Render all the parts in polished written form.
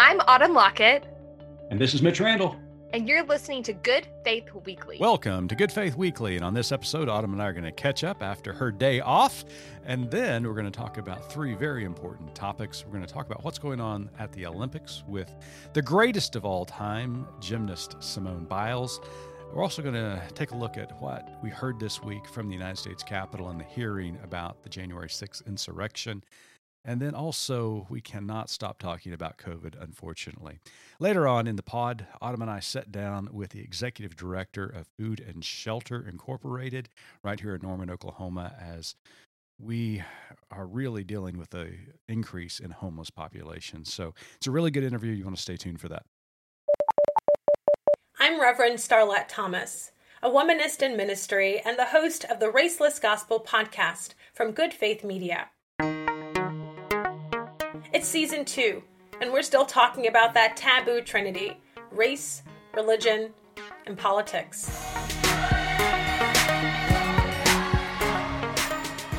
I'm Autumn Lockett. And this is Mitch Randall. And you're listening to Good Faith Weekly. Welcome to Good Faith Weekly. And on this episode, Autumn and I are going to catch up after her day off. And then we're going to talk about three very important topics. We're going to talk about what's going on at the Olympics with the greatest of all time, gymnast Simone Biles. We're also going to take a look at what we heard this week from the United States Capitol in the hearing about the January 6th insurrection. And then also, we cannot stop talking about COVID, unfortunately. Later on in the pod, Autumn and I sat down with the executive director of Food and Shelter Incorporated right here in Norman, Oklahoma, as we are really dealing with an increase in homeless population. So it's a really good interview. You want to stay tuned for that. I'm Reverend Starlette Thomas, a womanist in ministry and the host of the Raceless Gospel podcast from Good Faith Media. It's season 2, and we're still talking about that taboo trinity: race, religion, and politics.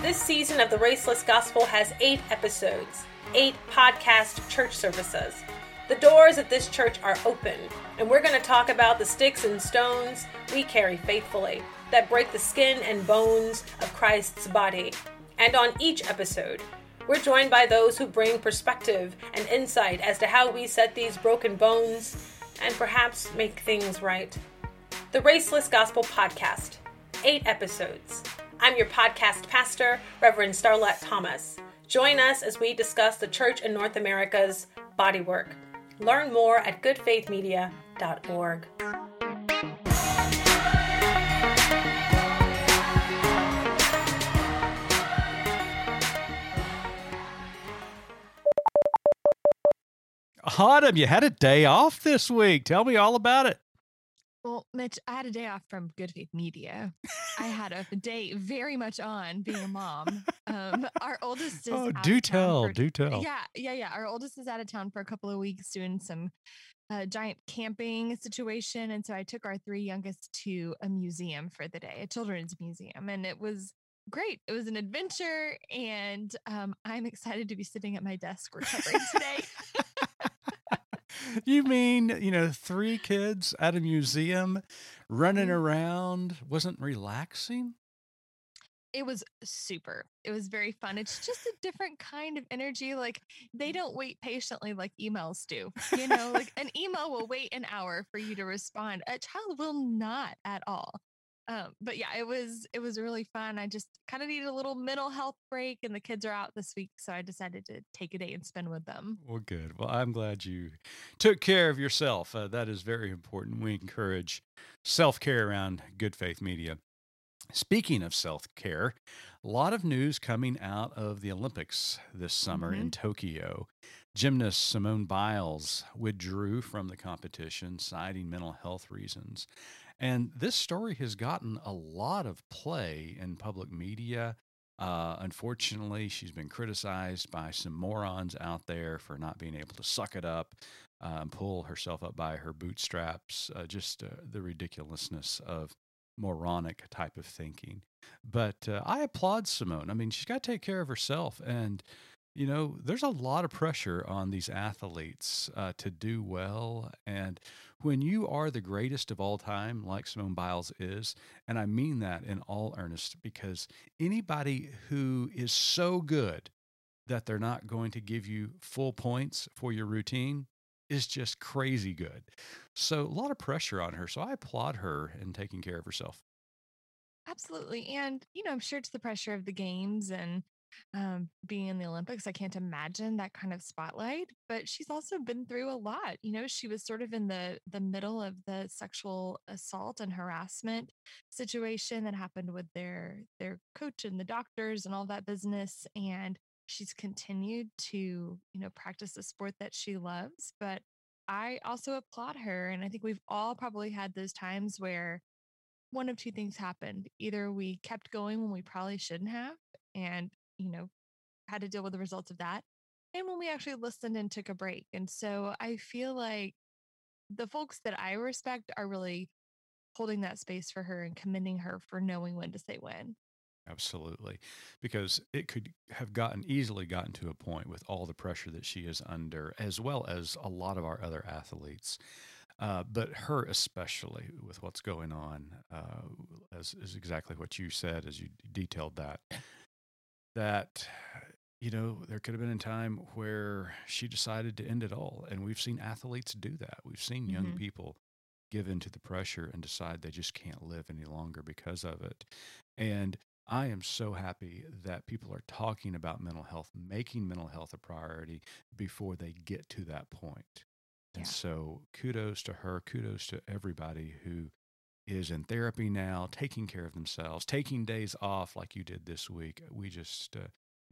This season of the Raceless Gospel has 8 episodes, 8 podcast church services. The doors at this church are open, and we're going to talk about the sticks and stones we carry faithfully that break the skin and bones of Christ's body. And on each episode, we're joined by those who bring perspective and insight as to how we set these broken bones and perhaps make things right. The Raceless Gospel Podcast, 8 episodes. I'm your podcast pastor, Reverend Starlette Thomas. Join us as we discuss the church in North America's bodywork. Learn more at goodfaithmedia.org. Autumn, you had a day off this week. Tell me all about it. Well, Mitch, I had a day off from Good Faith Media. I had a day very much on being a mom. Our oldest is out of town. Yeah. Our oldest is out of town for a couple of weeks doing some giant camping situation. And so I took our 3 youngest to a museum for the day, a children's museum. And it was great. It was an adventure. And I'm excited to be sitting at my desk recovering today. You mean, 3 kids at a museum running around wasn't relaxing? It was super. It was very fun. It's just a different kind of energy. Like, they don't wait patiently like emails do. Like an email will wait an hour for you to respond. A child will not at all. But yeah, it was really fun. I just kind of needed a little mental health break, and the kids are out this week, so I decided to take a day and spend with them. Well, good. Well, I'm glad you took care of yourself. That is very important. We encourage self-care around Good Faith Media. Speaking of self-care, a lot of news coming out of the Olympics this summer in Tokyo. Gymnast Simone Biles withdrew from the competition, citing mental health reasons. And this story has gotten a lot of play in public media. Unfortunately, she's been criticized by some morons out there for not being able to suck it up, pull herself up by her bootstraps, the ridiculousness of moronic type of thinking. But I applaud Simone. I mean, she's got to take care of herself. And, there's a lot of pressure on these athletes to do well. And when you are the greatest of all time, like Simone Biles is, and I mean that in all earnest, because anybody who is so good that they're not going to give you full points for your routine is just crazy good. So a lot of pressure on her. So I applaud her in taking care of herself. Absolutely. And, I'm sure it's the pressure of the games and being in the Olympics. I can't imagine that kind of spotlight, but she's also been through a lot. She was sort of in the middle of the sexual assault and harassment situation that happened with their coach and the doctors and all that business. And she's continued to, practice the sport that she loves, but I also applaud her. And I think we've all probably had those times where one of 2 things happened. Either we kept going when we probably shouldn't have, and had to deal with the results of that, and when we actually listened and took a break. And so I feel like the folks that I respect are really holding that space for her and commending her for knowing when to say when. Absolutely. Because it could have easily gotten to a point with all the pressure that she is under, as well as a lot of our other athletes. But her especially, with what's going on, is exactly what you said as you detailed that, you know, there could have been a time where she decided to end it all. And we've seen athletes do that. We've seen young people give in to the pressure and decide they just can't live any longer because of it. And I am so happy that people are talking about mental health, making mental health a priority before they get to that point. And so kudos to her, kudos to everybody who is in therapy now, taking care of themselves, taking days off like you did this week. We just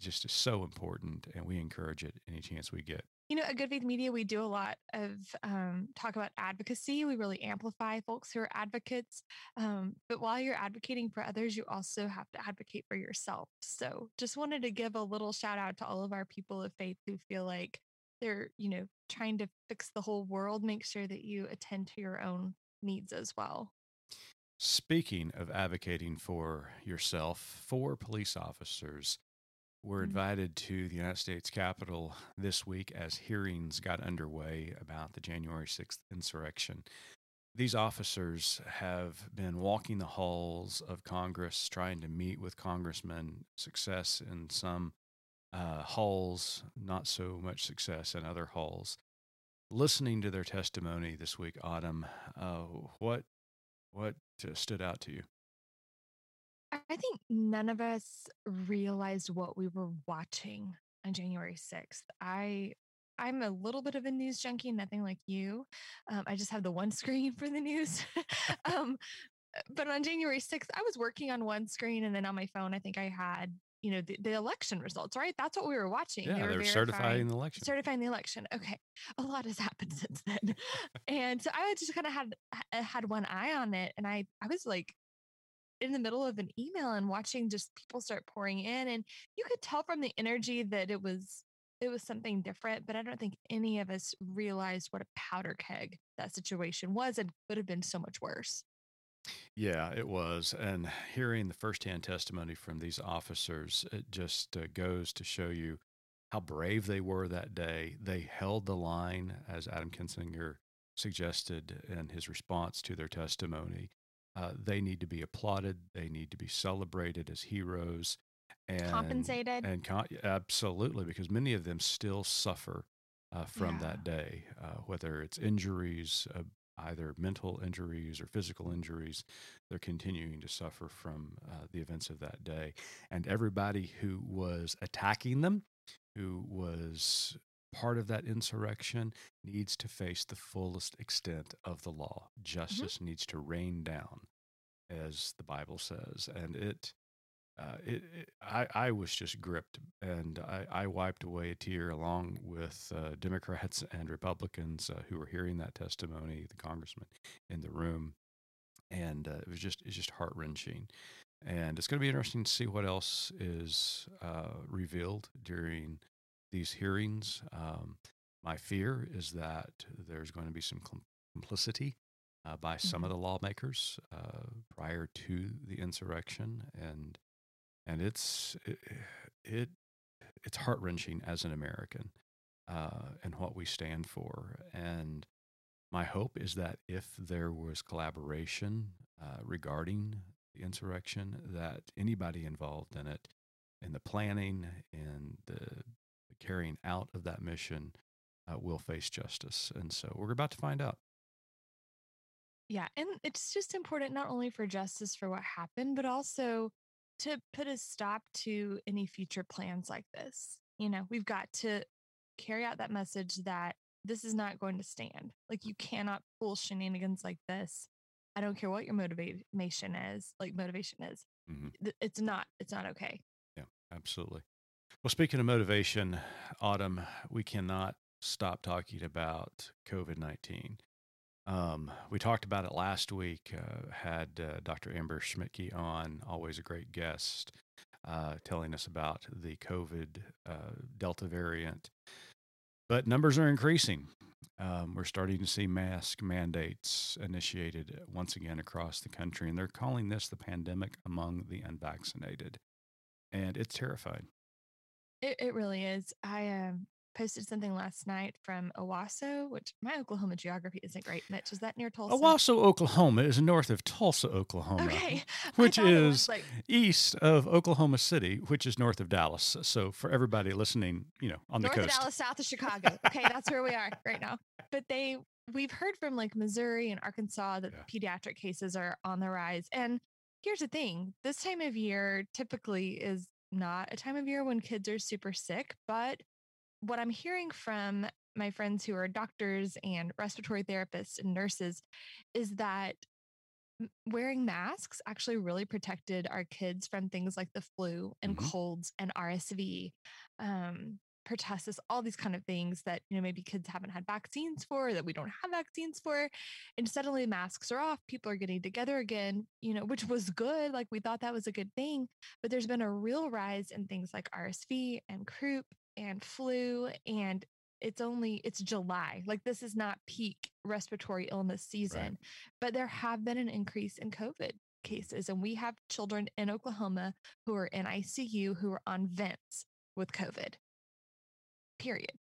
is so important, and we encourage it any chance we get. You know, at Good Faith Media, we do a lot of talk about advocacy. We really amplify folks who are advocates. But while you're advocating for others, you also have to advocate for yourself. So just wanted to give a little shout out to all of our people of faith who feel like they're, you know, trying to fix the whole world. Make sure that you attend to your own needs as well. Speaking of advocating for yourself, for police officers were invited to the United States Capitol this week as hearings got underway about the January 6th insurrection. These officers have been walking the halls of Congress, trying to meet with congressmen, success in some halls, not so much success in other halls. Listening to their testimony this week, Autumn, what stood out to you? I think none of us realized what we were watching on January 6th. I'm a little bit of a news junkie, nothing like you. I just have the one screen for the news. But on January 6th, I was working on one screen, and then on my phone, I think I had, you know, the election results, right? That's what we were watching. Yeah, they were certifying the election. Certifying the election. Okay. A lot has happened since then. And so I just kind of had one eye on it. And I was like in the middle of an email and watching just people start pouring in. And you could tell from the energy that it was something different, but I don't think any of us realized what a powder keg that situation was and could have been so much worse. Yeah, it was. And hearing the firsthand testimony from these officers, it just goes to show you how brave they were that day. They held the line, as Adam Kinsinger suggested in his response to their testimony. They need to be applauded. They need to be celebrated as heroes. And compensated. And absolutely, because many of them still suffer from that day, whether it's injuries, either mental injuries or physical injuries. They're continuing to suffer from the events of that day. And everybody who was attacking them, who was part of that insurrection, needs to face the fullest extent of the law. Justice needs to rain down, as the Bible says. And I was just gripped, and I wiped away a tear along with Democrats and Republicans who were hearing that testimony, the congressman in the room, and it's just heart wrenching. And it's going to be interesting to see what else is revealed during these hearings. My fear is that there's going to be some complicity by some of the lawmakers prior to the insurrection, and it's heart-wrenching as an American and what we stand for. And my hope is that if there was collaboration regarding the insurrection, that anybody involved in it, in the planning, in the carrying out of that mission, will face justice. And so we're about to find out. Yeah, and it's just important not only for justice for what happened, but also to put a stop to any future plans like this. You know, we've got to carry out that message that this is not going to stand. Like, you cannot pull shenanigans like this. I don't care what your motivation is. It's not okay. Yeah, absolutely. Well, speaking of motivation, Autumn, we cannot stop talking about COVID-19. We talked about it last week, had Dr. Amber Schmitke on, always a great guest, telling us about the COVID Delta variant. But numbers are increasing. We're starting to see mask mandates initiated once again across the country, and they're calling this the pandemic among the unvaccinated. and it's terrifying. It really is. I posted something last night from Owasso, which my Oklahoma geography isn't great, Mitch. Is that near Tulsa? Owasso, Oklahoma is north of Tulsa, Oklahoma, okay. Which is east of Oklahoma City, which is north of Dallas. So for everybody listening, on the coast. North of Dallas, south of Chicago. Okay, that's where we are right now. But we've heard from Missouri and Arkansas that pediatric cases are on the rise. And here's the thing. This time of year typically is not a time of year when kids are super sick, but what I'm hearing from my friends who are doctors and respiratory therapists and nurses is that wearing masks actually really protected our kids from things like the flu and colds and RSV, pertussis, all these kind of things that, maybe kids haven't had vaccines for, that we don't have vaccines for. And suddenly masks are off. People are getting together again, which was good. We thought that was a good thing, but there's been a real rise in things like RSV and croup and flu, and it's July. This is not peak respiratory illness season, right? But there have been an increase in COVID cases, and we have children in Oklahoma who are in ICU who are on vents with COVID, period.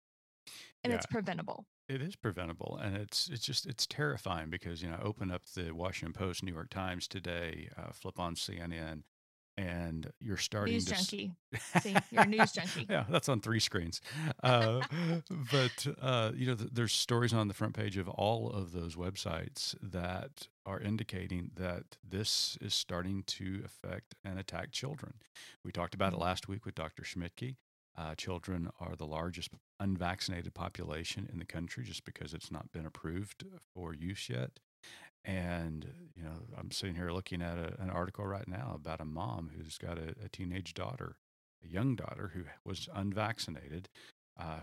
And it's preventable. It is preventable, and it's terrifying because, open up the Washington Post, New York Times today, flip on CNN, and you're starting news junkie. See, you're a news junkie. Yeah, that's on three screens. There's stories on the front page of all of those websites that are indicating that this is starting to affect and attack children. We talked about it last week with Dr. Schmitke. Children are the largest unvaccinated population in the country just because it's not been approved for use yet. And, I'm sitting here looking at an article right now about a mom who's got a teenage daughter, a young daughter who was unvaccinated,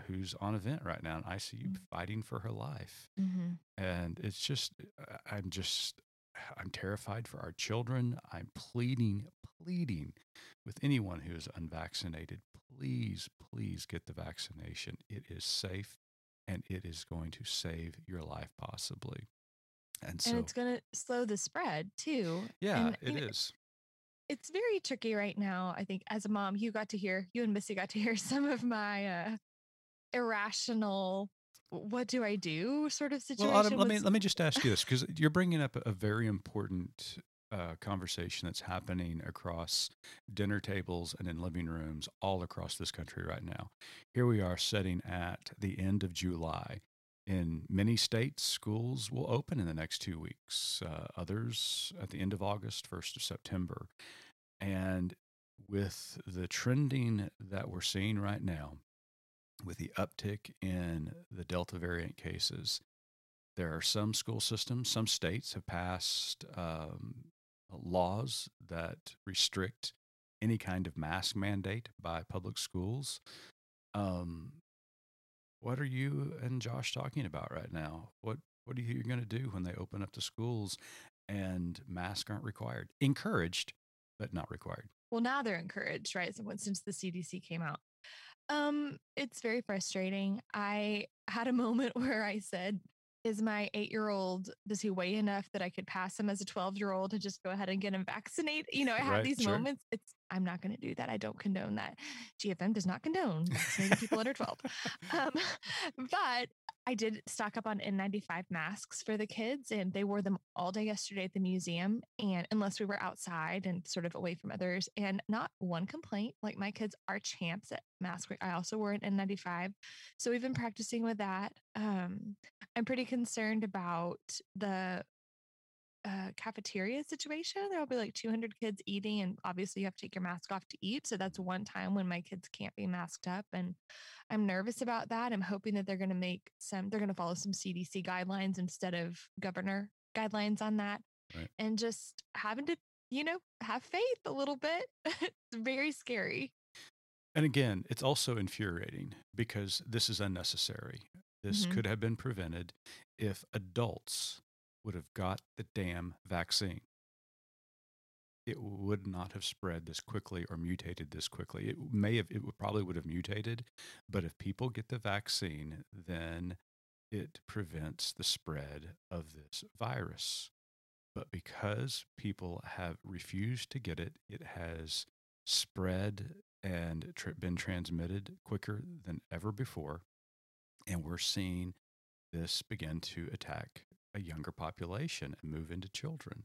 who's on a vent right now in ICU fighting for her life. Mm-hmm. And it's just, I'm terrified for our children. I'm pleading with anyone who is unvaccinated, please get the vaccination. It is safe, and it is going to save your life possibly. And it's going to slow the spread too. Yeah, it is. It's very tricky right now. I think as a mom, you and Missy got to hear some of my irrational, what do I do sort of situation. Well, Autumn, let me just ask you this, because you're bringing up a very important conversation that's happening across dinner tables and in living rooms all across this country right now. Here we are sitting at the end of July. In many states, schools will open in the next 2 weeks, others at the end of August, 1st of September. And with the trending that we're seeing right now, with the uptick in the Delta variant cases, there are some school systems, some states have passed laws that restrict any kind of mask mandate by public schools. What are you and Josh talking about right now? What are you going to do when they open up the schools and masks aren't required? Encouraged, but not required. Well, now they're encouraged, right? Since the CDC came out. It's very frustrating. I had a moment where I said, is my 8-year-old, does he weigh enough that I could pass him as a 12-year-old to just go ahead and get him vaccinated? I have these moments. I'm not going to do that. I don't condone that. GFM does not condone vaccinating people under 12. But I did stock up on N95 masks for the kids, and they wore them all day yesterday at the museum, and unless we were outside and sort of away from others, and not one complaint. My kids are champs at mask wearing. I also wore an N95. So we've been practicing with that. I'm pretty concerned about the cafeteria situation. There'll be 200 kids eating, and obviously you have to take your mask off to eat. So that's one time when my kids can't be masked up, and I'm nervous about that. I'm hoping that they're going to follow some CDC guidelines instead of governor guidelines on that. Right. And just having to, have faith a little bit. It's very scary. And again, it's also infuriating because this is unnecessary. This could have been prevented if adults would have got the damn vaccine. It would not have spread this quickly or mutated this quickly. It probably would have mutated, but if people get the vaccine, then it prevents the spread of this virus. But because people have refused to get it, it has spread and been transmitted quicker than ever before. And we're seeing this begin to attack a younger population and move into children.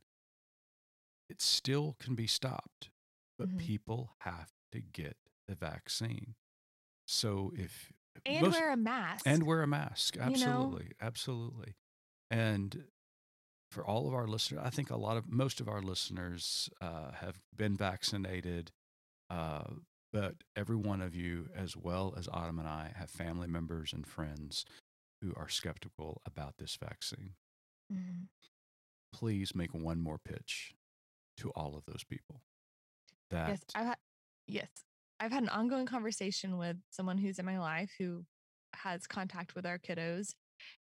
It still can be stopped, but people have to get the vaccine. So if wear a mask. And wear a mask. Absolutely. You know? Absolutely. And for all of our listeners, I think most of our listeners have been vaccinated, but every one of you, as well as Autumn and I, have family members and friends who are skeptical about this vaccine. Mm-hmm. Please make one more pitch to all of those people. I've had an ongoing conversation with someone who's in my life who has contact with our kiddos,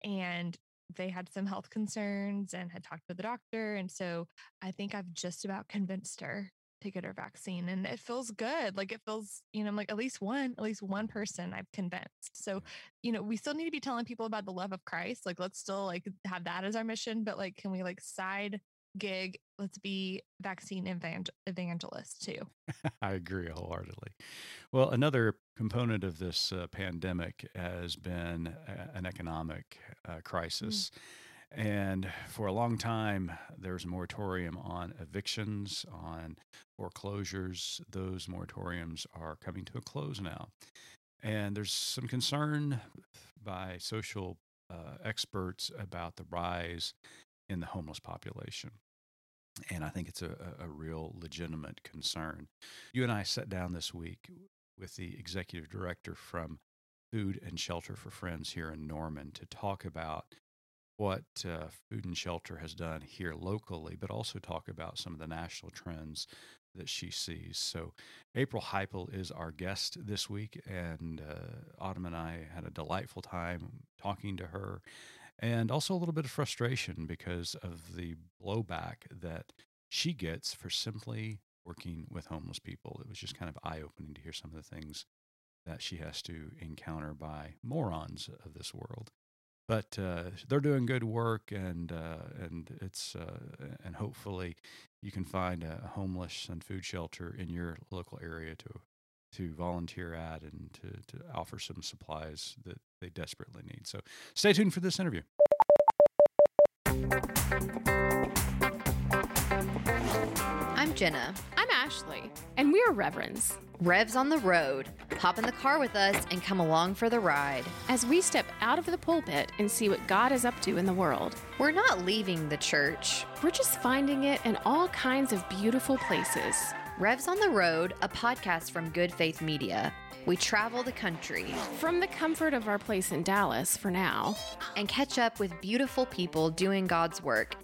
and they had some health concerns and had talked with the doctor. And so I think I've just about convinced her to get her vaccine, and it feels good. Like it feels, you know, I'm like at least one person I've convinced. So, you know, we still need to be telling people about the love of Christ. Like, let's still like have that as our mission, but like, can we like side gig? Let's be vaccine evangelists too. I agree wholeheartedly. Well, another component of this pandemic has been an economic crisis. Mm-hmm. And for a long time, there's a moratorium on evictions, on foreclosures. Those moratoriums are coming to a close now. And there's some concern by social experts about the rise in the homeless population. And I think it's a real legitimate concern. You and I sat down this week with the executive director from Food and Shelter for Friends here in Norman to talk about what Food and Shelter has done here locally, but also talk about some of the national trends that she sees. So April Heiple is our guest this week, and Autumn and I had a delightful time talking to her. And also a little bit of frustration because of the blowback that she gets for simply working with homeless people. It was just kind of eye-opening to hear some of the things that she has to encounter by morons of this world. But they're doing good work, and hopefully you can find a homeless and food shelter in your local area to volunteer at and to offer some supplies that they desperately need. So stay tuned for this interview. I'm Jenna. I'm Ashley. And we are Reverends. Revs on the Road. Hop in the car with us and come along for the ride. As we step out of the pulpit and see what God is up to in the world. We're not leaving the church. We're just finding it in all kinds of beautiful places. Revs on the Road, a podcast from Good Faith Media. We travel the country. From the comfort of our place in Dallas for now. And catch up with beautiful people doing God's work,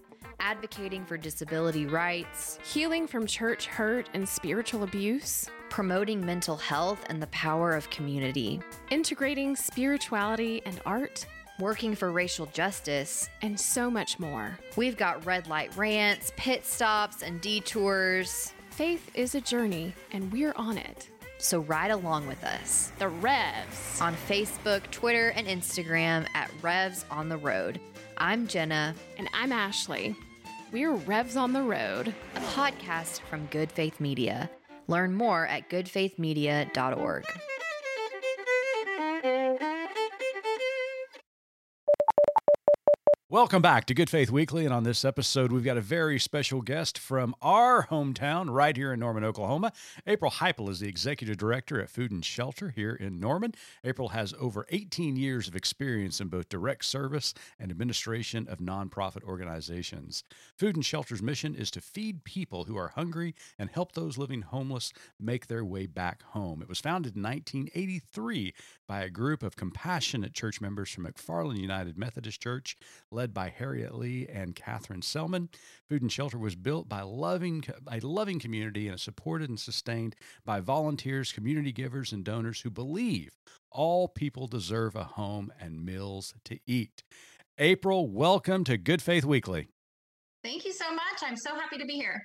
advocating for disability rights. Healing from church hurt and spiritual abuse. Promoting mental health and the power of community. Integrating spirituality and art. Working for racial justice, and so much more. We've got red light rants, pit stops, and detours. Faith is a journey, and we're on it. So ride along with us. The Revs. On Facebook, Twitter, and Instagram at Revs on the Road. I'm Jenna. And I'm Ashley. We're Revs on the Road. A podcast from Good Faith Media. Learn more at goodfaithmedia.org. Welcome back to Good Faith Weekly, and on this episode, we've got a very special guest from our hometown right here in Norman, Oklahoma. April Heiple is the Executive Director at Food and Shelter here in Norman. April has over 18 years of experience in both direct service and administration of nonprofit organizations. Food and Shelter's mission is to feed people who are hungry and help those living homeless make their way back home. It was founded in 1983 by a group of compassionate church members from McFarland United Methodist Church, led by Harriet Lee and Catherine Selman. Food and Shelter was built by a loving community and is supported and sustained by volunteers, community givers, and donors who believe all people deserve a home and meals to eat. April, welcome to Good Faith Weekly. Thank you so much. I'm so happy to be here.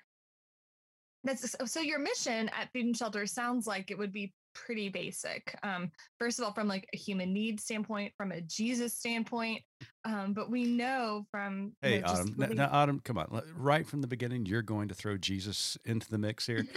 So your mission at Food and Shelter sounds like it would be pretty basic. First of all, from like a human needs standpoint, from a Jesus standpoint, but we know from... Hey, you know, Autumn, now, Autumn, come on. Right from the beginning, you're going to throw Jesus into the mix here.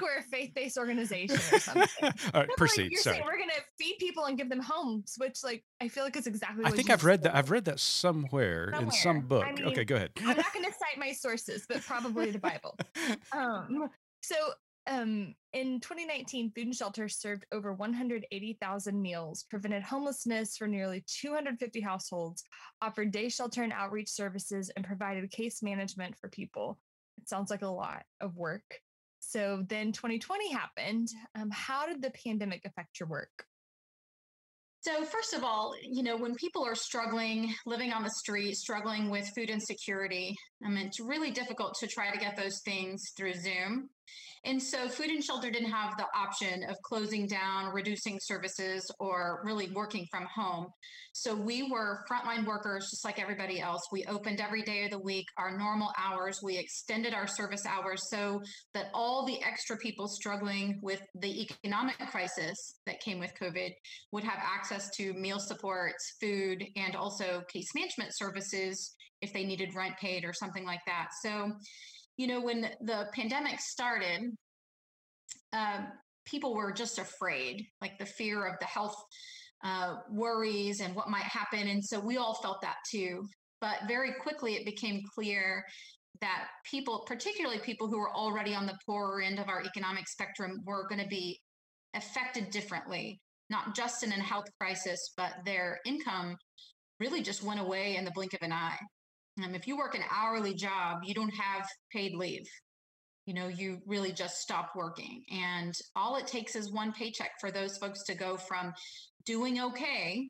like we're a faith-based organization or something. All right, proceed. Like you're saying we're going to feed people and give them homes, which, like, I feel like it's exactly what I think I've read that. I've read that somewhere in some book. I mean, okay, go ahead. I'm not going to cite my sources, but probably the Bible. In 2019, Food and Shelter served over 180,000 meals, prevented homelessness for nearly 250 households, offered day shelter and outreach services, and provided case management for people. It sounds like a lot of work. So then 2020 happened. How did the pandemic affect your work? So first of all, you know, when people are struggling, living on the street, struggling with food insecurity, it's really difficult to try to get those things through Zoom. And so Food and Shelter didn't have the option of closing down, reducing services, or really working from home. So we were frontline workers, just like everybody else. We opened every day of the week, our normal hours. We extended our service hours so that all the extra people struggling with the economic crisis that came with COVID would have access to meal supports, food, and also case management services if they needed rent paid or something like that. So, you know, when the pandemic started, people were just afraid, like the fear of the health worries and what might happen. And so we all felt that too. But very quickly, it became clear that people, particularly people who were already on the poorer end of our economic spectrum, were going to be affected differently, not just in a health crisis, but their income really just went away in the blink of an eye. If you work an hourly job, you don't have paid leave. You know, you really just stop working. And all it takes is one paycheck for those folks to go from doing okay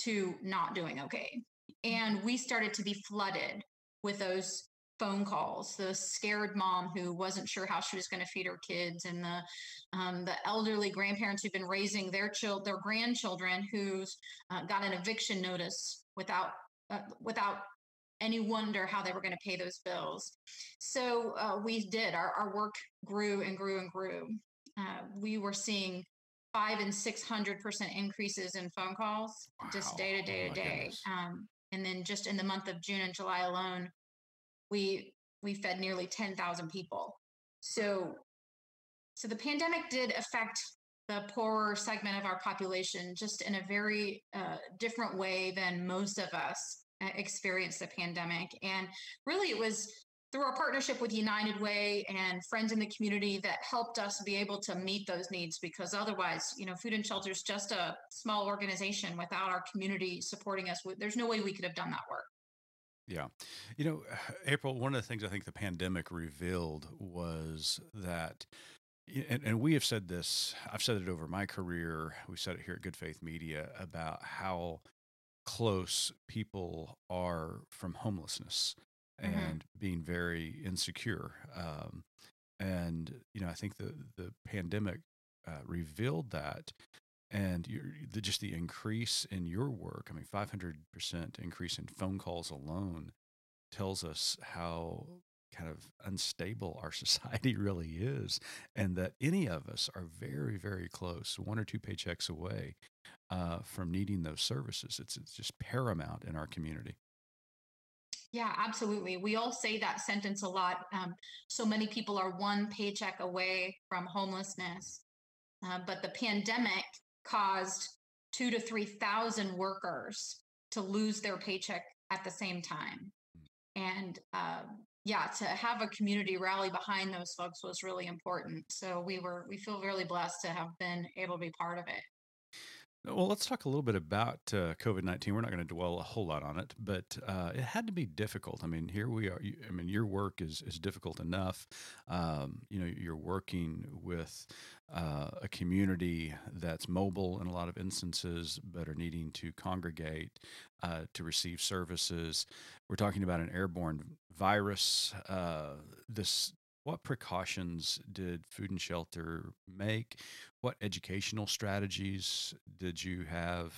to not doing okay. And we started to be flooded with those phone calls, the scared mom who wasn't sure how she was going to feed her kids, and the elderly grandparents who've been raising their grandchildren who's got an eviction notice without any wonder how they were going to pay those bills. So we did. Our work grew and grew and grew. We were seeing 500% and 600% increases in phone calls, wow, just day to day to day. And then just in the month of June and July alone, we fed nearly 10,000 people. So the pandemic did affect the poorer segment of our population just in a very different way than most of us Experienced the pandemic. And really it was through our partnership with United Way and friends in the community that helped us be able to meet those needs, because otherwise, you know, Food and Shelter is just a small organization without our community supporting us. There's no way we could have done that work. Yeah. You know, April, one of the things I think the pandemic revealed was that, and we have said this, I've said it over my career, we said it here at Good Faith Media about how close people are from homelessness and being very insecure. And, you know, I think the pandemic revealed that, and just the increase in your work. I mean, 500% increase in phone calls alone tells us how kind of unstable our society really is, and that any of us are very, very close, one or two paychecks away from needing those services. It's just paramount in our community. Yeah, absolutely. We all say that sentence a lot. So many people are one paycheck away from homelessness. But the pandemic caused 2,000 to 3,000 workers to lose their paycheck at the same time. And to have a community rally behind those folks was really important. So we feel really blessed to have been able to be part of it. Well, let's talk a little bit about COVID-19. We're not going to dwell a whole lot on it, but it had to be difficult. I mean, here we are. I mean, your work is difficult enough. You know, you're working with a community that's mobile in a lot of instances, but are needing to congregate to receive services. We're talking about an airborne virus. What precautions did Food and Shelter make? What educational strategies did you have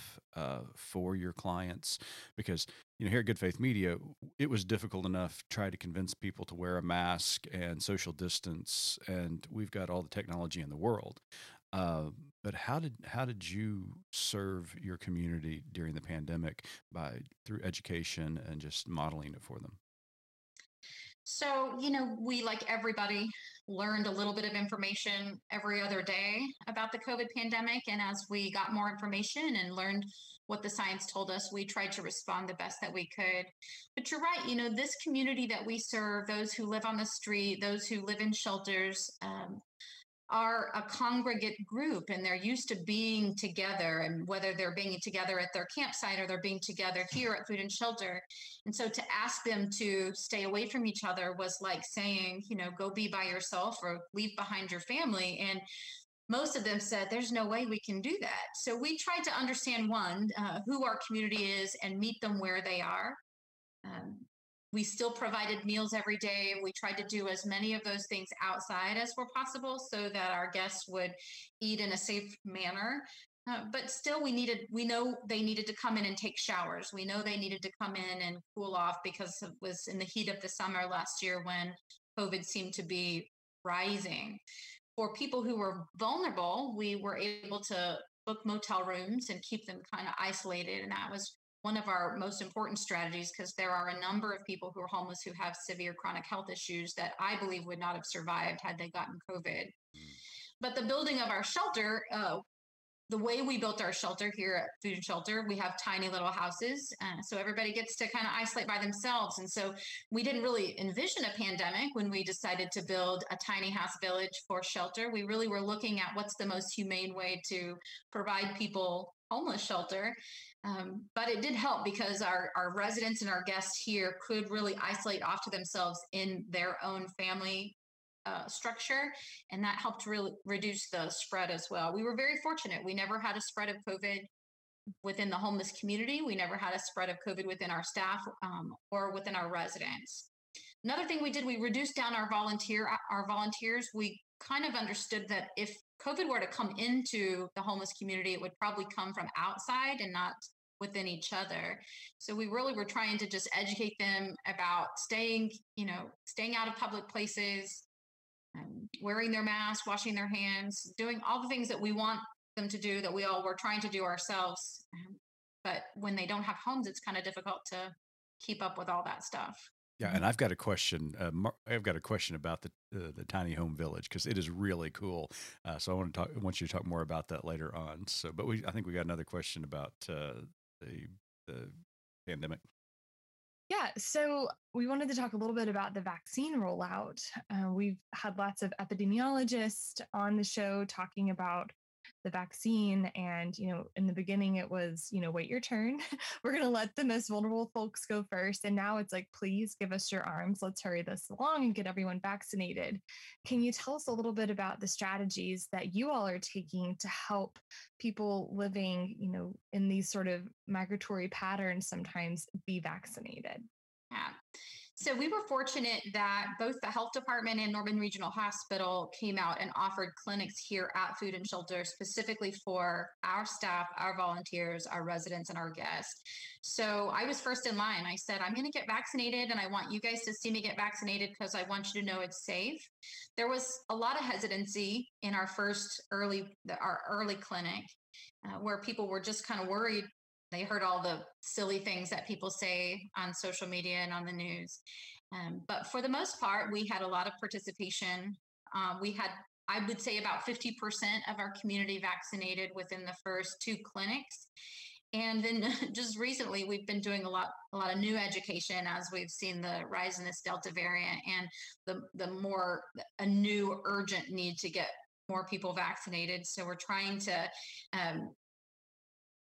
for your clients? Because, you know, here at Good Faith Media, it was difficult enough to try to convince people to wear a mask and social distance, and we've got all the technology in the world. But how did you serve your community during the pandemic through education and just modeling it for them? So, you know, we, like everybody, learned a little bit of information every other day about the COVID pandemic. And as we got more information and learned what the science told us, we tried to respond the best that we could. But you're right, you know, this community that we serve, those who live on the street, those who live in shelters, are a congregate group, and they're used to being together, and whether they're being together at their campsite or they're being together here at Food and Shelter. And so to ask them to stay away from each other was like saying, you know, go be by yourself or leave behind your family. And most of them said, there's no way we can do that. So we tried to understand, one, who our community is and meet them where they are. We still provided meals every day. We tried to do as many of those things outside as were possible so that our guests would eat in a safe manner. But still, we know they needed to come in and take showers. We know they needed to come in and cool off because it was in the heat of the summer last year when COVID seemed to be rising. For people who were vulnerable, we were able to book motel rooms and keep them kind of isolated. And that was one of our most important strategies, because there are a number of people who are homeless who have severe chronic health issues that I believe would not have survived had they gotten COVID. But the building of our shelter, the way we built our shelter here at Food and Shelter, we have tiny little houses. So everybody gets to kind of isolate by themselves. And so we didn't really envision a pandemic when we decided to build a tiny house village for shelter. We really were looking at what's the most humane way to provide people homeless shelter. But it did help because our residents and our guests here could really isolate off to themselves in their own family structure. And that helped really reduce the spread as well. We were very fortunate. We never had a spread of COVID within the homeless community. We never had a spread of COVID within our staff or within our residents. Another thing we did, we reduced down our volunteers. We kind of understood that if COVID were to come into the homeless community, it would probably come from outside and not within each other. So we really were trying to just educate them about staying out of public places, wearing their masks, washing their hands, doing all the things that we want them to do, that we all were trying to do ourselves. But when they don't have homes, it's kind of difficult to keep up with all that stuff. Yeah, and I've got a question. I've got a question about the tiny home village, because it is really cool. So I want you to talk more about that later on. So, but I think we got another question about the pandemic. Yeah, so we wanted to talk a little bit about the vaccine rollout. We've had lots of epidemiologists on the show talking about the vaccine. And, you know, in the beginning, it was, you know, wait your turn. We're going to let the most vulnerable folks go first. And now it's like, please give us your arms. Let's hurry this along and get everyone vaccinated. Can you tell us a little bit about the strategies that you all are taking to help people living, you know, in these sort of migratory patterns sometimes be vaccinated? Yeah. So we were fortunate that both the health department and Norman Regional Hospital came out and offered clinics here at Food and Shelter specifically for our staff, our volunteers, our residents, and our guests. So I was first in line. I said, I'm going to get vaccinated, and I want you guys to see me get vaccinated because I want you to know it's safe. There was a lot of hesitancy in our early clinic where people were just kind of worried. They heard all the silly things that people say on social media and on the news. But for the most part, we had a lot of participation. We had, I would say, about 50% of our community vaccinated within the first two clinics. And then just recently, we've been doing a lot of new education as we've seen the rise in this Delta variant and the new urgent need to get more people vaccinated. So we're trying to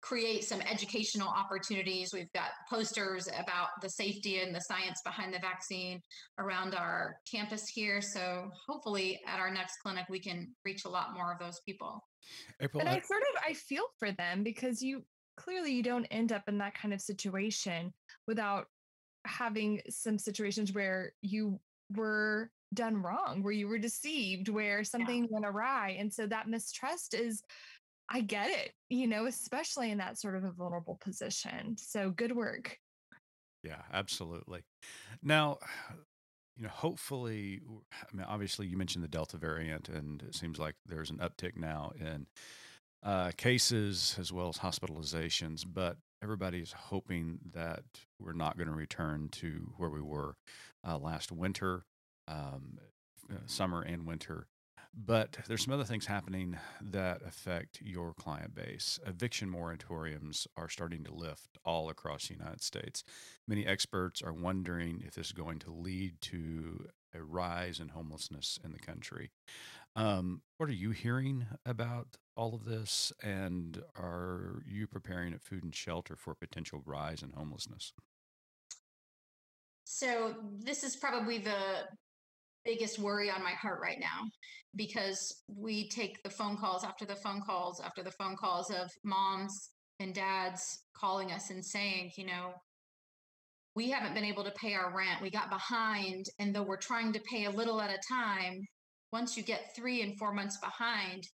create some educational opportunities. We've got posters about the safety and the science behind the vaccine around our campus here. So hopefully at our next clinic, we can reach a lot more of those people. April, and I feel for them, because you don't end up in that kind of situation without having some situations where you were done wrong, where you were deceived, where something went awry. And so that mistrust is, I get it, you know, especially in that sort of a vulnerable position. So good work. Yeah, absolutely. Now, you know, hopefully, I mean, obviously you mentioned the Delta variant, and it seems like there's an uptick now in cases as well as hospitalizations, but everybody's hoping that we're not going to return to where we were last winter, summer and winter. But there's some other things happening that affect your client base. Eviction moratoriums are starting to lift all across the United States. Many experts are wondering if this is going to lead to a rise in homelessness in the country. What are you hearing about all of this, and are you preparing at Food and Shelter for a potential rise in homelessness? So this is probably the biggest worry on my heart right now, because we take the phone calls after the phone calls after the phone calls of moms and dads calling us and saying, you know, we haven't been able to pay our rent. We got behind, and though we're trying to pay a little at a time, once you get 3 and 4 months behind,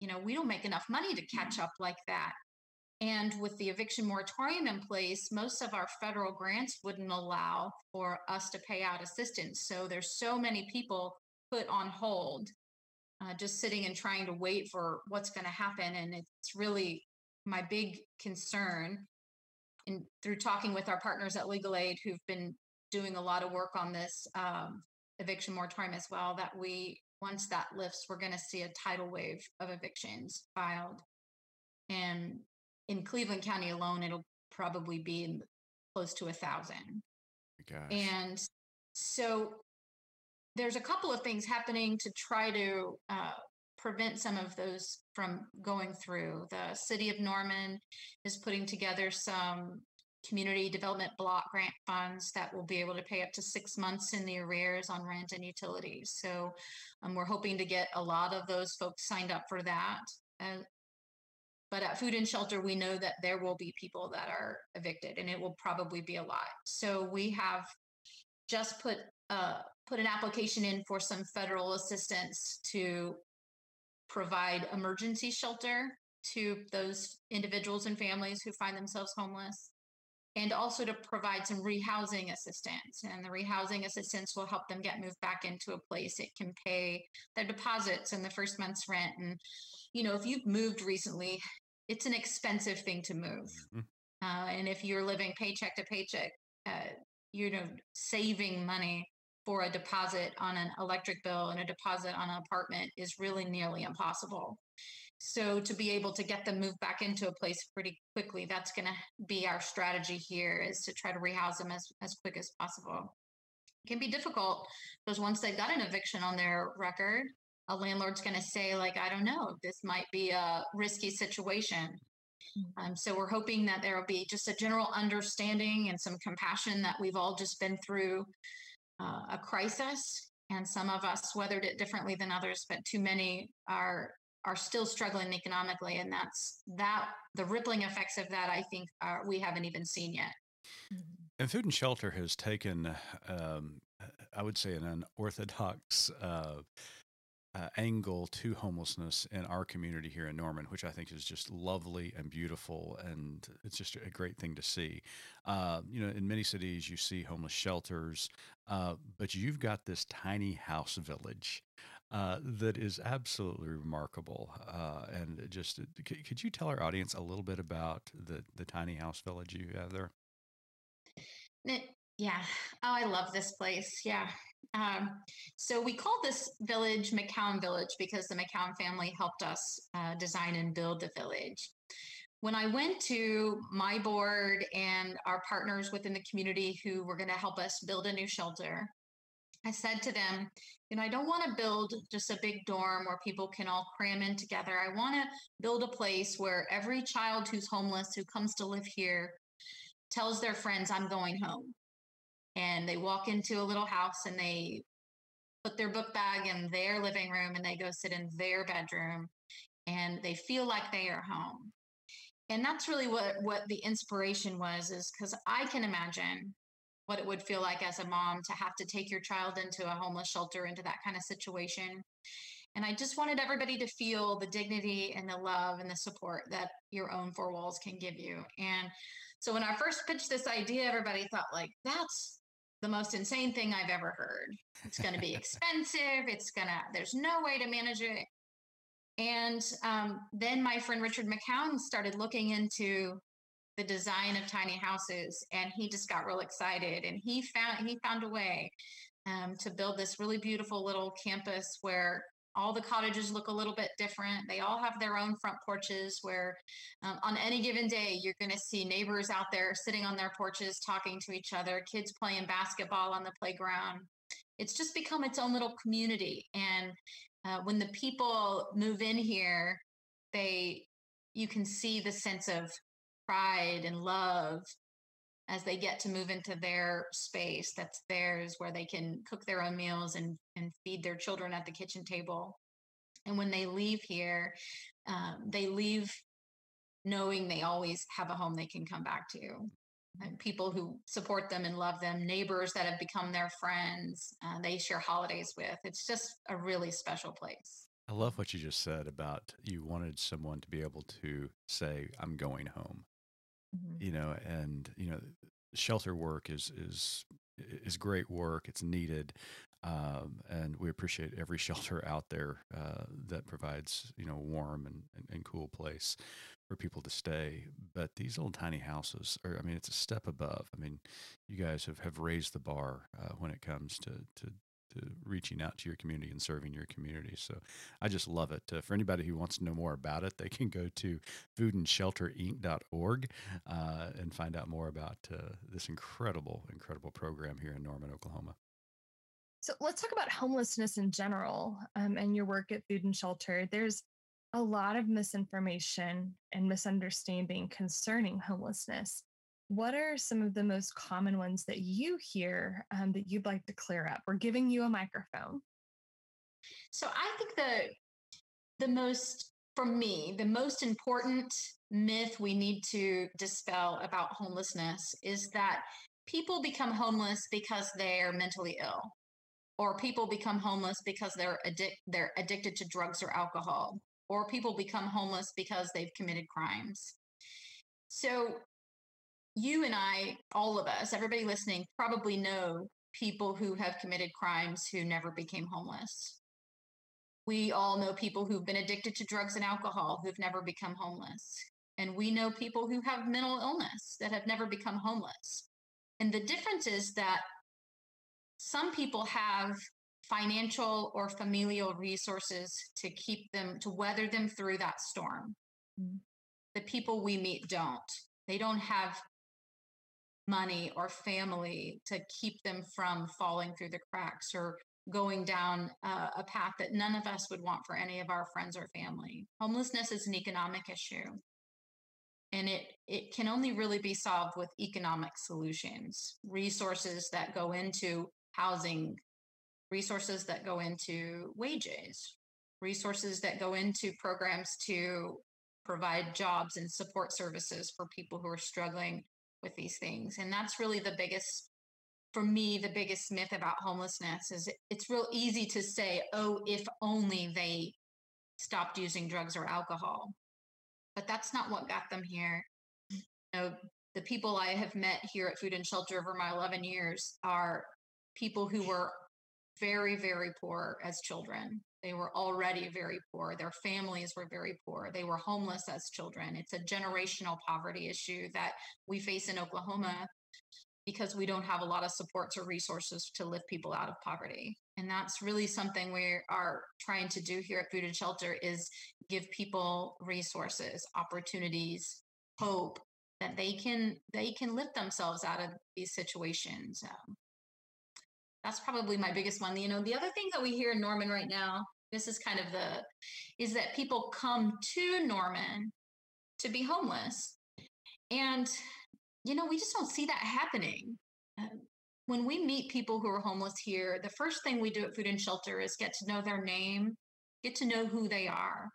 you know, we don't make enough money to catch up like that. And with the eviction moratorium in place, most of our federal grants wouldn't allow for us to pay out assistance. So there's so many people put on hold, just sitting and trying to wait for what's going to happen. And it's really my big concern. And through talking with our partners at Legal Aid, who've been doing a lot of work on this eviction moratorium as well, that we, once that lifts, we're going to see a tidal wave of evictions filed. And in Cleveland County alone, it'll probably be close to 1,000. And so there's a couple of things happening to try to prevent some of those from going through. The city of Norman is putting together some community development block grant funds that will be able to pay up to 6 months in the arrears on rent and utilities. So we're hoping to get a lot of those folks signed up for that. But at Food and Shelter, we know that there will be people that are evicted, and it will probably be a lot. So we have just put an application in for some federal assistance to provide emergency shelter to those individuals and families who find themselves homeless, and also to provide some rehousing assistance. And the rehousing assistance will help them get moved back into a place. It can pay their deposits and the first month's rent. And, you know, if you've moved recently, it's an expensive thing to move. Mm-hmm. And if you're living paycheck to paycheck, you know, saving money for a deposit on an electric bill and a deposit on an apartment is really nearly impossible. So to be able to get them moved back into a place pretty quickly, that's going to be our strategy here, is to try to rehouse them as quick as possible. It can be difficult because once they've got an eviction on their record, a landlord's going to say, like, I don't know, this might be a risky situation. So we're hoping that there will be just a general understanding and some compassion that we've all just been through a crisis. And some of us weathered it differently than others, but too many are still struggling economically. And the rippling effects of that, I think, we haven't even seen yet. And Food and Shelter has taken, I would say, an unorthodox angle to homelessness in our community here in Norman, which I think is just lovely and beautiful, and it's just a great thing to see. You know, in many cities you see homeless shelters, but you've got this tiny house village that is absolutely remarkable. And just, could you tell our audience a little bit about the tiny house village you have there? Yeah. Oh, I love this place. Yeah. So we call this village McCown Village because the McCown family helped us design and build the village. When I went to my board and our partners within the community who were going to help us build a new shelter, I said to them, you know, I don't want to build just a big dorm where people can all cram in together. I want to build a place where every child who's homeless, who comes to live here, tells their friends, I'm going home. And they walk into a little house and they put their book bag in their living room and they go sit in their bedroom and they feel like they are home. And that's really what the inspiration was, is because I can imagine what it would feel like as a mom to have to take your child into a homeless shelter, into that kind of situation. And I just wanted everybody to feel the dignity and the love and the support that your own four walls can give you. And so when I first pitched this idea, everybody thought, like, that's the most insane thing I've ever heard. It's going to be expensive. There's no way to manage it. And then my friend Richard McCown started looking into the design of tiny houses, and he just got real excited, and he found a way to build this really beautiful little campus where all the cottages look a little bit different. They all have their own front porches where on any given day, you're going to see neighbors out there sitting on their porches, talking to each other, kids playing basketball on the playground. It's just become its own little community. And when the people move in here, you can see the sense of pride and love as they get to move into their space that's theirs, where they can cook their own meals and feed their children at the kitchen table. And when they leave here, they leave knowing they always have a home they can come back to. And people who support them and love them, neighbors that have become their friends, they share holidays with. It's just a really special place. I love what you just said about you wanted someone to be able to say, I'm going home. Mm-hmm. You know, and you know, shelter work is great work. It's needed, and we appreciate every shelter out there that provides, you know, a warm and cool place for people to stay. But these little tiny houses, are, I mean, it's a step above. I mean, you guys have raised the bar when it comes to reaching out to your community and serving your community. So I just love it. For anybody who wants to know more about it, they can go to foodandshelterinc.org and find out more about this incredible, incredible program here in Norman, Oklahoma. So let's talk about homelessness in general and your work at Food and Shelter. There's a lot of misinformation and misunderstanding concerning homelessness. What are some of the most common ones that you hear that you'd like to clear up? We're giving you a microphone. So I think the most important myth we need to dispel about homelessness is that people become homeless because they're mentally ill, or people become homeless because they're addicted to drugs or alcohol, or people become homeless because they've committed crimes. So you and I, all of us, everybody listening, probably know people who have committed crimes who never became homeless. We all know people who've been addicted to drugs and alcohol who've never become homeless. And we know people who have mental illness that have never become homeless. And the difference is that some people have financial or familial resources to keep them, to weather them through that storm. The people we meet don't. They don't have money or family to keep them from falling through the cracks or going down a path that none of us would want for any of our friends or family. Homelessness is an economic issue, and it can only really be solved with economic solutions, resources that go into housing, resources that go into wages, resources that go into programs to provide jobs and support services for people who are struggling with these things. And that's really the biggest myth about homelessness is it's real easy to say, oh, if only they stopped using drugs or alcohol. But that's not what got them here. You know, the people I have met here at Food and Shelter over my 11 years are people who were very, very poor as children. They were already very poor. Their families were very poor. They were homeless as children. It's a generational poverty issue that we face in Oklahoma because we don't have a lot of supports or resources to lift people out of poverty. And that's really something we are trying to do here at Food and Shelter is give people resources, opportunities, hope that they can lift themselves out of these situations. That's probably my biggest one. You know, the other thing that we hear in Norman right now, this is kind of is that people come to Norman to be homeless. And, you know, we just don't see that happening. When we meet people who are homeless here, the first thing we do at Food and Shelter is get to know their name, get to know who they are.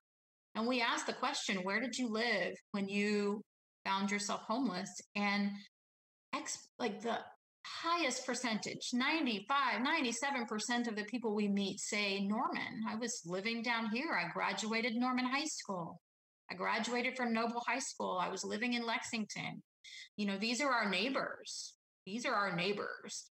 And we ask the question, where did you live when you found yourself homeless? And the highest percentage, 97% of the people we meet say, Norman, I was living down here. I graduated Norman High School. I graduated from Noble High School. I was living in Lexington. You know, these are our neighbors. These are our neighbors.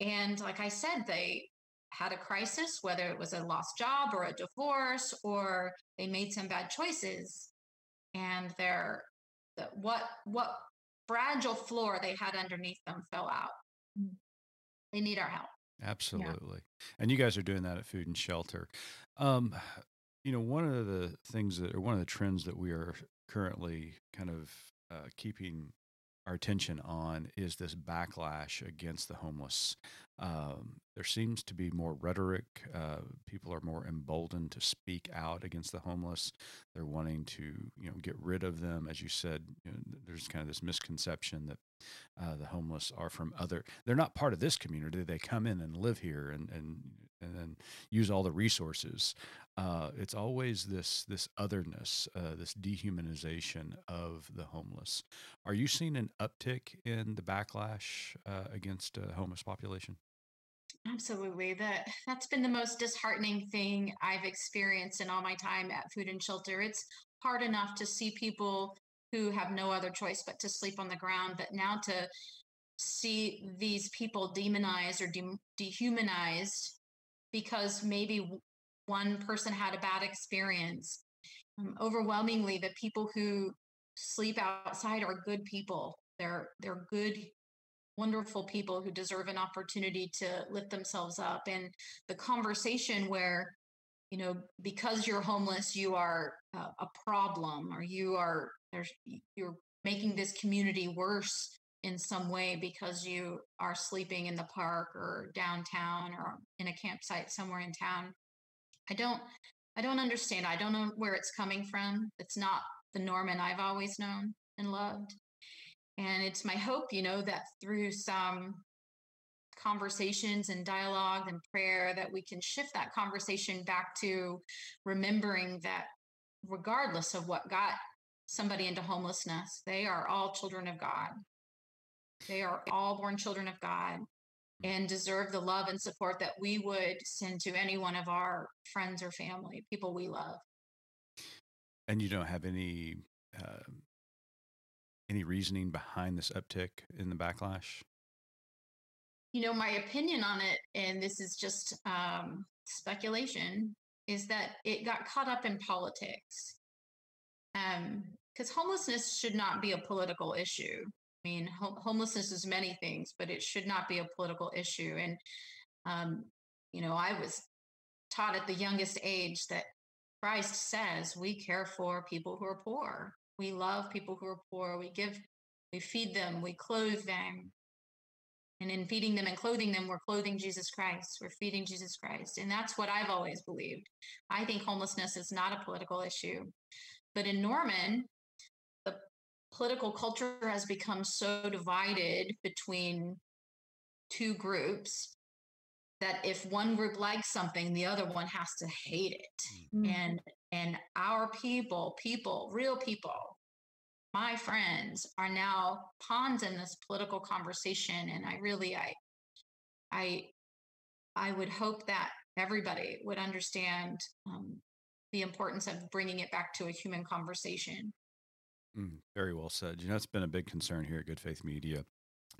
And like I said, they had a crisis, whether it was a lost job or a divorce, or they made some bad choices. And what fragile floor they had underneath them fell out. They need our help. Absolutely. Yeah. And you guys are doing that at Food and Shelter. You know, one of the things that, or one of the trends that we are currently kind of keeping our attention on is this backlash against the homeless. There seems to be more rhetoric. People are more emboldened to speak out against the homeless. They're wanting to, you know, get rid of them. As you said, you know, there's kind of this misconception that the homeless are from other. They're not part of this community. They come in and live here and then use all the resources. It's always this otherness, this dehumanization of the homeless. Are you seeing an uptick in the backlash against the homeless population? Absolutely. That's been the most disheartening thing I've experienced in all my time at Food and Shelter. It's hard enough to see people who have no other choice but to sleep on the ground, but now to see these people demonized or dehumanized because maybe one person had a bad experience. Overwhelmingly, the people who sleep outside are good people. They're good, wonderful people who deserve an opportunity to lift themselves up. And the conversation where, you know, because you're homeless, you are a problem, or you're making this community worse in some way because you are sleeping in the park or downtown or in a campsite somewhere in town. I don't understand. I don't know where it's coming from. It's not the Norman I've always known and loved. And it's my hope, you know, that through some conversations and dialogue and prayer that we can shift that conversation back to remembering that regardless of what got somebody into homelessness, they are all children of God. They are all born children of God and deserve the love and support that we would send to any one of our friends or family, people we love. And you don't have any reasoning behind this uptick in the backlash? You know, my opinion on it, and this is just speculation, is that it got caught up in politics. Because homelessness should not be a political issue. I mean, homelessness is many things, but it should not be a political issue. And, you know, I was taught at the youngest age that Christ says we care for people who are poor. We love people who are poor. We feed them, we clothe them. And in feeding them and clothing them, we're clothing Jesus Christ. We're feeding Jesus Christ. And that's what I've always believed. I think homelessness is not a political issue. But in Norman, the political culture has become so divided between two groups that if one group likes something, the other one has to hate it. Mm-hmm. And our people, real people, my friends, are now pawns in this political conversation. And I would hope that everybody would understand the importance of bringing it back to a human conversation. Very well said. You know, it's been a big concern here at Good Faith Media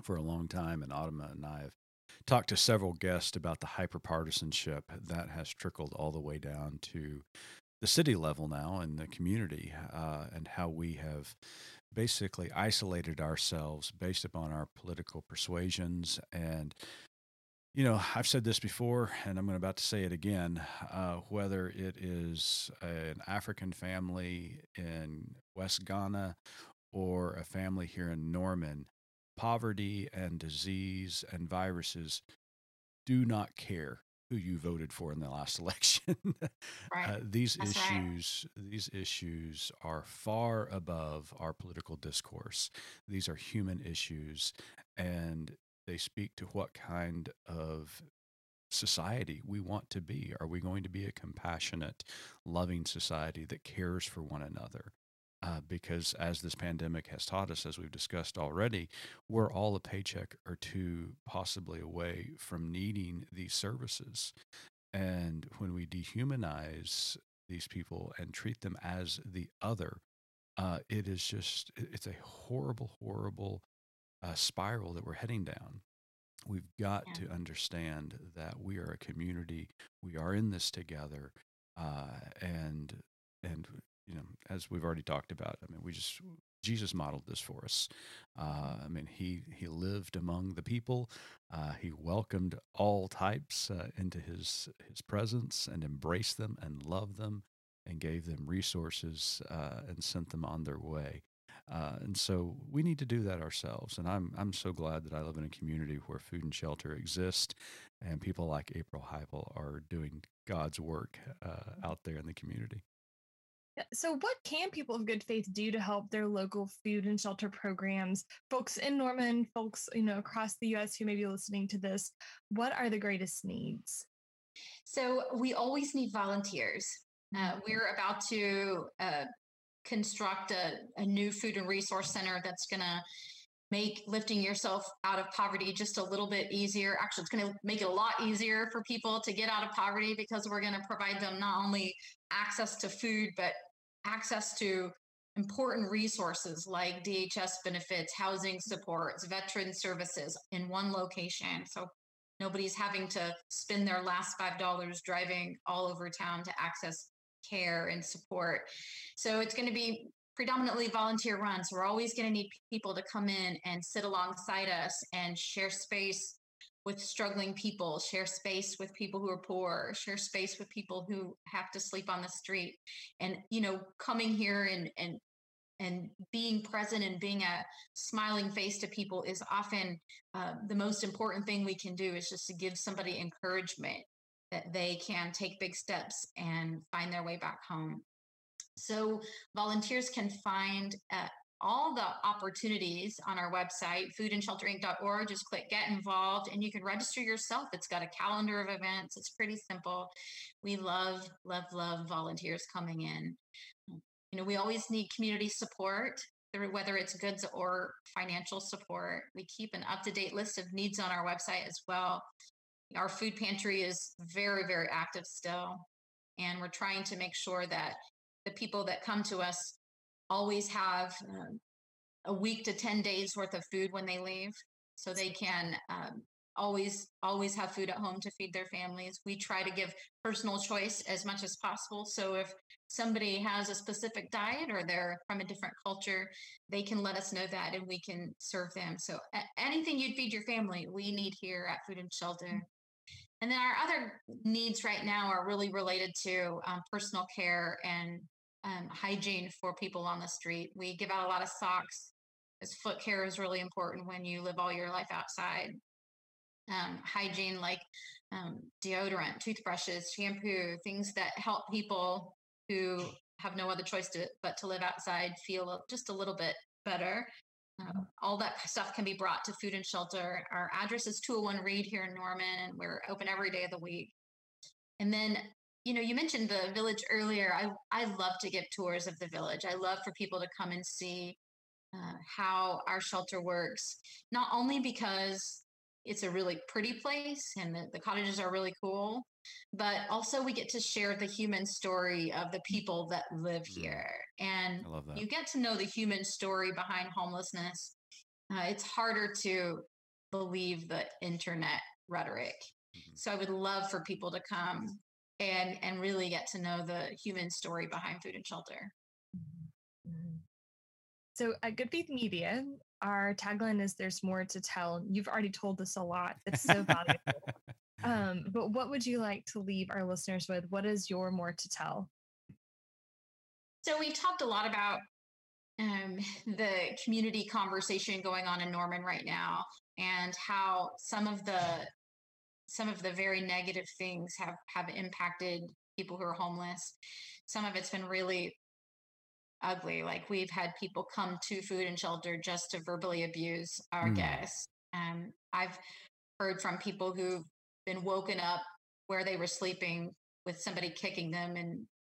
for a long time, and Autumn and I have talked to several guests about the hyperpartisanship that has trickled all the way down to the city level now and the community, and how we have basically isolated ourselves based upon our political persuasions. And, you know, I've said this before, and I'm about to say it again, whether it is an African family in West Ghana or a family here in Norman, poverty and disease and viruses do not care who you voted for in the last election. Right. These issues are far above our political discourse. These are human issues, and they speak to what kind of society we want to be. Are we going to be a compassionate, loving society that cares for one another? Because as this pandemic has taught us, as we've discussed already, we're all a paycheck or two possibly away from needing these services. And when we dehumanize these people and treat them as the other, it's a horrible spiral that we're heading down. We've got to understand that we are a community. We are in this together. And you know, as we've already talked about, I mean, Jesus modeled this for us. I mean, he lived among the people. He welcomed all types into his presence and embraced them and loved them and gave them resources and sent them on their way. And so we need to do that ourselves. And I'm so glad that I live in a community where Food and Shelter exist, and people like April Heiple are doing God's work out there in the community. So what can people of good faith do to help their local food and shelter programs? Folks in Norman, folks, across the U.S. who may be listening to this, what are the greatest needs? So we always need volunteers. We're about to construct a new food and resource center that's going to make lifting yourself out of poverty just a little bit easier. Actually, it's going to make it a lot easier for people to get out of poverty, because we're going to provide them not only access to food, but access to important resources like DHS benefits, housing supports, veteran services in one location. So nobody's having to spend their last $5 driving all over town to access care and support. So it's going to be predominantly volunteer runs. We're always going to need people to come in and sit alongside us and share space with struggling people, share space with people who are poor, share space with people who have to sleep on the street. And, coming here and being present and being a smiling face to people is often the most important thing we can do, is just to give somebody encouragement that they can take big steps and find their way back home. So volunteers can find all the opportunities on our website, foodandshelterinc.org. Just click Get Involved, and you can register yourself. It's got a calendar of events. It's pretty simple. We love, love, love volunteers coming in. We always need community support, whether it's goods or financial support. We keep an up-to-date list of needs on our website as well. Our food pantry is very, very active still, and we're trying to make sure that the people that come to us always have a week to 10 days worth of food when they leave, so they can always have food at home to feed their families. We try to give personal choice as much as possible. So if somebody has a specific diet or they're from a different culture, they can let us know that and we can serve them. So anything you'd feed your family, we need here at Food and Shelter. And then our other needs right now are really related to personal care and hygiene for people on the street. We give out a lot of socks, because foot care is really important when you live all your life outside. Hygiene like deodorant, toothbrushes, shampoo, things that help people who have no other choice but to live outside feel just a little bit better. All that stuff can be brought to Food and Shelter. Our address is 201 Reed here in Norman, and we're open every day of the week. And then, you mentioned the village earlier. I love to give tours of the village. I love for people to come and see how our shelter works, not only because it's a really pretty place and the cottages are really cool, but also we get to share the human story of the people that live here. And you get to know the human story behind homelessness. It's harder to believe the internet rhetoric. Mm-hmm. So I would love for people to come and really get to know the human story behind Food and Shelter. Mm-hmm. So at Good Faith Media, our tagline is "There's more to tell." You've already told us a lot. It's so valuable. But what would you like to leave our listeners with? What is your more to tell? So we've talked a lot about the community conversation going on in Norman right now, and how some of the very negative things have impacted people who are homeless. Some of it's been really ugly. Like, we've had people come to Food and Shelter just to verbally abuse our guests. I've heard from people who've been woken up where they were sleeping with somebody kicking them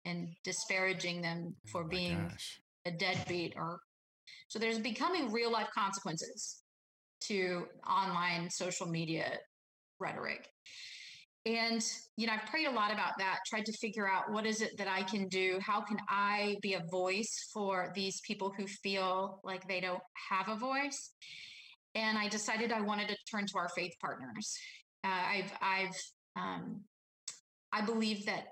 and disparaging them for being a deadbeat. So there's becoming real life consequences to online social media rhetoric. And, I've prayed a lot about that, tried to figure out what is it that I can do? How can I be a voice for these people who feel like they don't have a voice? And I decided I wanted to turn to our faith partners. I believe that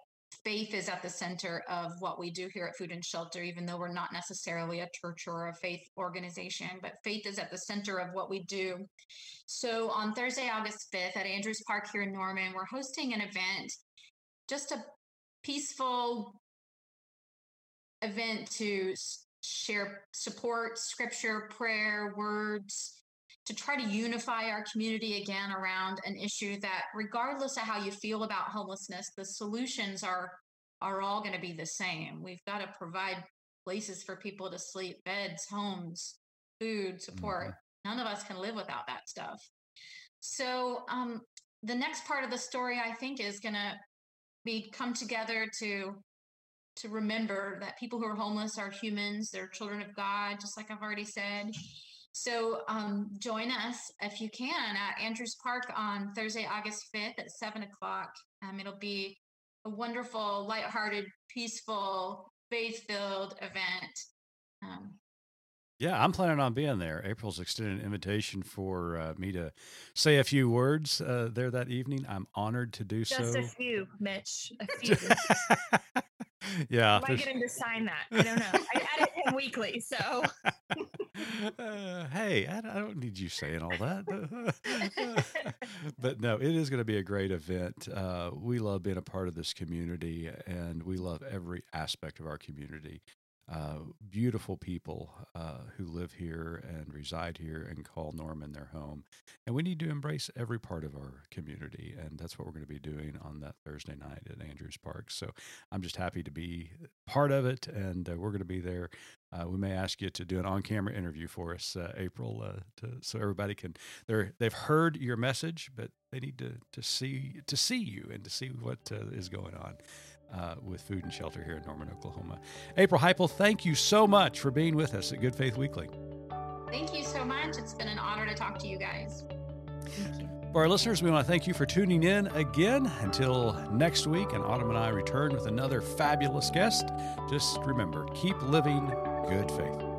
faith is at the center of what we do here at Food and Shelter, even though we're not necessarily a church or a faith organization, but faith is at the center of what we do. So on Thursday, August 5th at Andrews Park here in Norman, we're hosting an event, just a peaceful event to share support, scripture, prayer, words, to try to unify our community again around an issue that, regardless of how you feel about homelessness, the solutions are all going to be the same. We've got to provide places for people to sleep, beds, homes, food, support. Mm-hmm. None of us can live without that stuff. So the next part of the story, I think, is going to be come together to remember that people who are homeless are humans. They're children of God, just like I've already said. So join us if you can at Andrews Park on Thursday, August 5th at 7:00. It'll be a wonderful, lighthearted, peaceful, faith-filled event. Yeah, I'm planning on being there. April's extended an invitation for me to say a few words there that evening. I'm honored to do so. Just a few, Mitch. A few. Yeah. I might get him to sign that. I don't know. I edit him weekly, so. Hey, I don't need you saying all that. But no, it is going to be a great event. We love being a part of this community, and we love every aspect of our community. Beautiful people who live here and reside here and call Norman their home. And we need to embrace every part of our community, and that's what we're going to be doing on that Thursday night at Andrews Park. So I'm just happy to be part of it, and we're going to be there. We may ask you to do an on-camera interview for us, April, so everybody can. They've heard your message, but they need to see you and to see what is going on with Food and Shelter here in Norman, Oklahoma. April Heiple, thank you so much for being with us at Good Faith Weekly. Thank you so much. It's been an honor to talk to you guys. Thank you. For our listeners, we want to thank you for tuning in again. Until next week, and Autumn and I return with another fabulous guest. Just remember, keep living good faith.